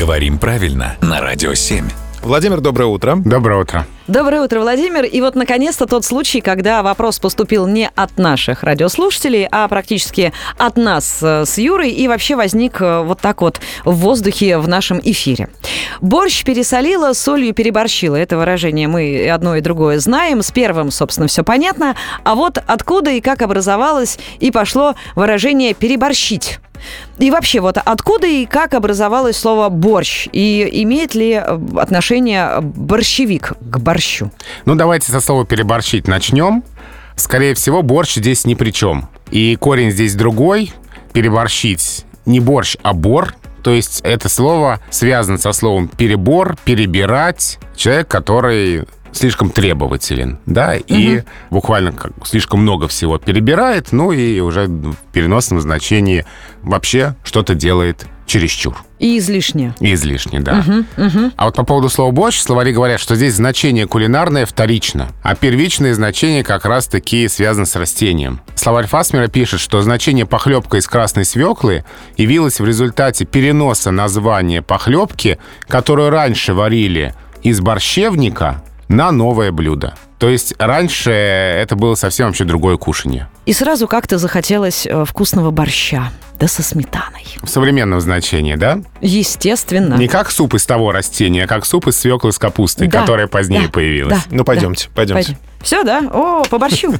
Говорим правильно на Радио 7. Владимир, доброе утро. Доброе утро. Доброе утро, Владимир. И вот, наконец-то, тот случай, когда вопрос поступил не от наших радиослушателей, а практически от нас с Юрой, и вообще возник вот так вот в воздухе в нашем эфире. Борщ пересолила, солью переборщила. Это выражение мы одно и другое знаем. С первым, собственно, все понятно. А вот откуда и как образовалось и пошло выражение «переборщить». И вообще, вот откуда и как образовалось слово «борщ» и имеет ли отношение борщевик к борщу? Ну, давайте со слова «переборщить» начнем. Скорее всего, борщ здесь ни при чем. И корень здесь другой. Переборщить не борщ, а бор. То есть это слово связано со словом «перебор», «перебирать». Человек, который слишком требователен, да, и буквально слишком много всего перебирает, ну и уже в переносном значении вообще что-то делает чересчур. И излишне. Излишне, да. А вот по поводу слова «борщ» словари говорят, что здесь значение кулинарное вторично, а первичное значение как раз-таки связано с растением. Словарь Фасмера пишет, что значение «похлебка из красной свеклы» явилось в результате переноса названия похлебки, которую раньше варили из борщевника, на новое блюдо. То есть раньше это было совсем вообще другое кушанье. И сразу как-то захотелось вкусного борща. Да со сметаной. В современном значении, да? Естественно. Не как суп из того растения, а как суп из свеклы с капустой, да, которая позднее появилась. Да, ну, пойдемте. Все, да? О, по борщу.